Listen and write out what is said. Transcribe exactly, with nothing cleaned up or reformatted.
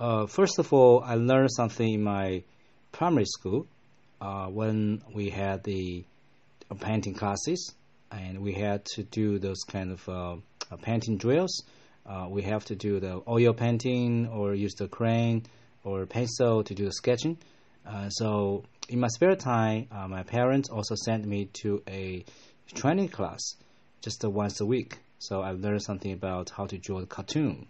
Uh, first of all, I learned something in my primary school uh, when we had the uh, painting classes, and we had to do those kind of uh, uh, painting drills. Uh, we have to do the oil painting or use the crane or pencil to do the sketching. Uh, so in my spare time, uh, my parents also sent me to a training class just uh, once a week. So I learned something about how to draw the cartoon.